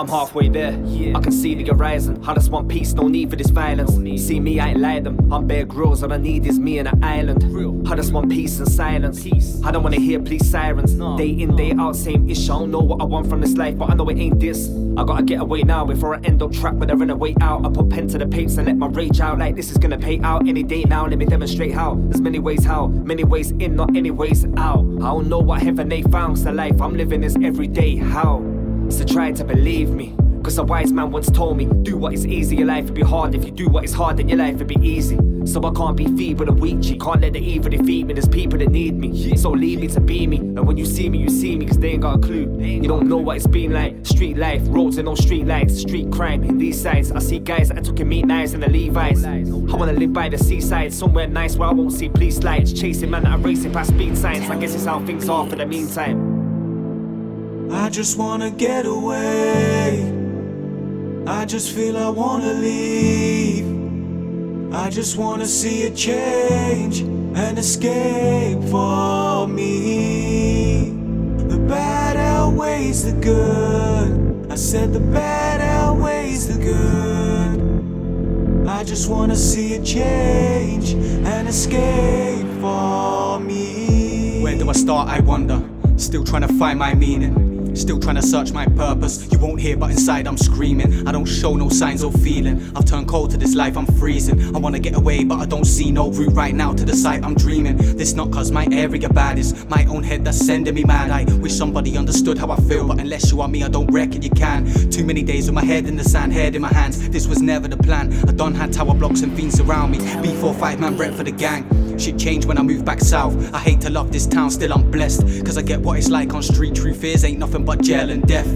I'm halfway there, yeah. I can see the horizon. I just want peace, no need for this violence. See me, I ain't like them. I'm Bear Grylls, all I need is me and an island. I just want peace and silence. I don't wanna hear police sirens. Day in, day out, same issue. I don't know what I want from this life, but I know it ain't this. I gotta get away now before I end up trapped with a runaway out. I put pen to the papers and let my rage out. Like this is gonna pay out any day now. Let me demonstrate how. There's many ways how, many ways in, not any ways out. I don't know what heaven they found, so life I'm living is every day how. So try to believe me, cause a wise man once told me, do what is easy, your life will be hard. If you do what is hard, then your life will be easy. So I can't be feeble and weak, G. Can't let the evil defeat me, there's people that need me. So leave me to be me, and when you see me, cause they ain't got a clue. You don't know what it's been like, street life, roads and no street lights. Street crime in these sides, I see guys that I took in meat knives and the Levi's. I wanna live by the seaside, somewhere nice where I won't see police lights. Chasing man that I'm racing past speed signs, I guess it's how things are for the meantime. I just wanna get away, I just feel I wanna leave, I just wanna see a change, an escape for me. The bad outweighs the good, I said the bad outweighs the good. I just wanna see a change, an escape for me. Where do I start, I wonder, still trying to find my meaning. Still trying to search my purpose. You won't hear but inside I'm screaming. I don't show no signs of feeling. I've turned cold to this life, I'm freezing. I wanna get away but I don't see no route right now to the site I'm dreaming. This not cause my area bad, it's my own head that's sending me mad. I wish somebody understood how I feel, but unless you are me I don't reckon you can. Too many days with my head in the sand, head in my hands. This was never the plan. I done had tower blocks and fiends around me. B4 5-man rep for the gang. Shit changed when I moved back south. I hate to love this town, still I'm blessed, cause I get what it's like on street. Truth is, ain't nothing but jail and death.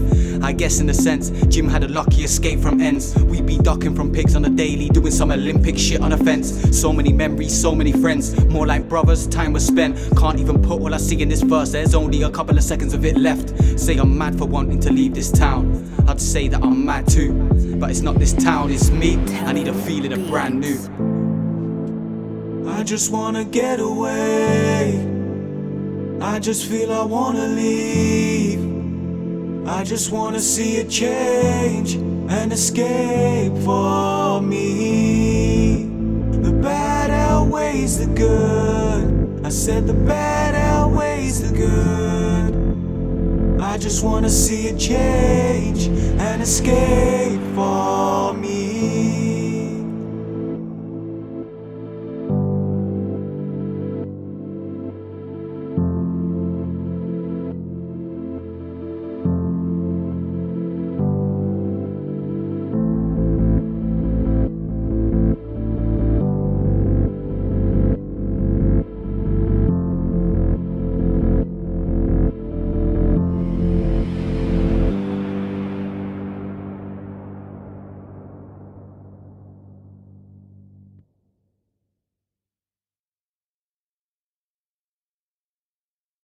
I guess in a sense, Jim had a lucky escape from ends. We be ducking from pigs on a daily, doing some Olympic shit on a fence. So many memories, so many friends, more like brothers, time was spent. Can't even put all I see in this verse, there's only a couple of seconds of it left. Say I'm mad for wanting to leave this town, I'd say that I'm mad too. But it's not this town, it's me, I need a feeling of brand new. I just wanna get away, I just feel I wanna leave, I just wanna see a change, an escape for me. The bad outweighs the good, I said the bad outweighs the good. I just wanna see a change, an escape.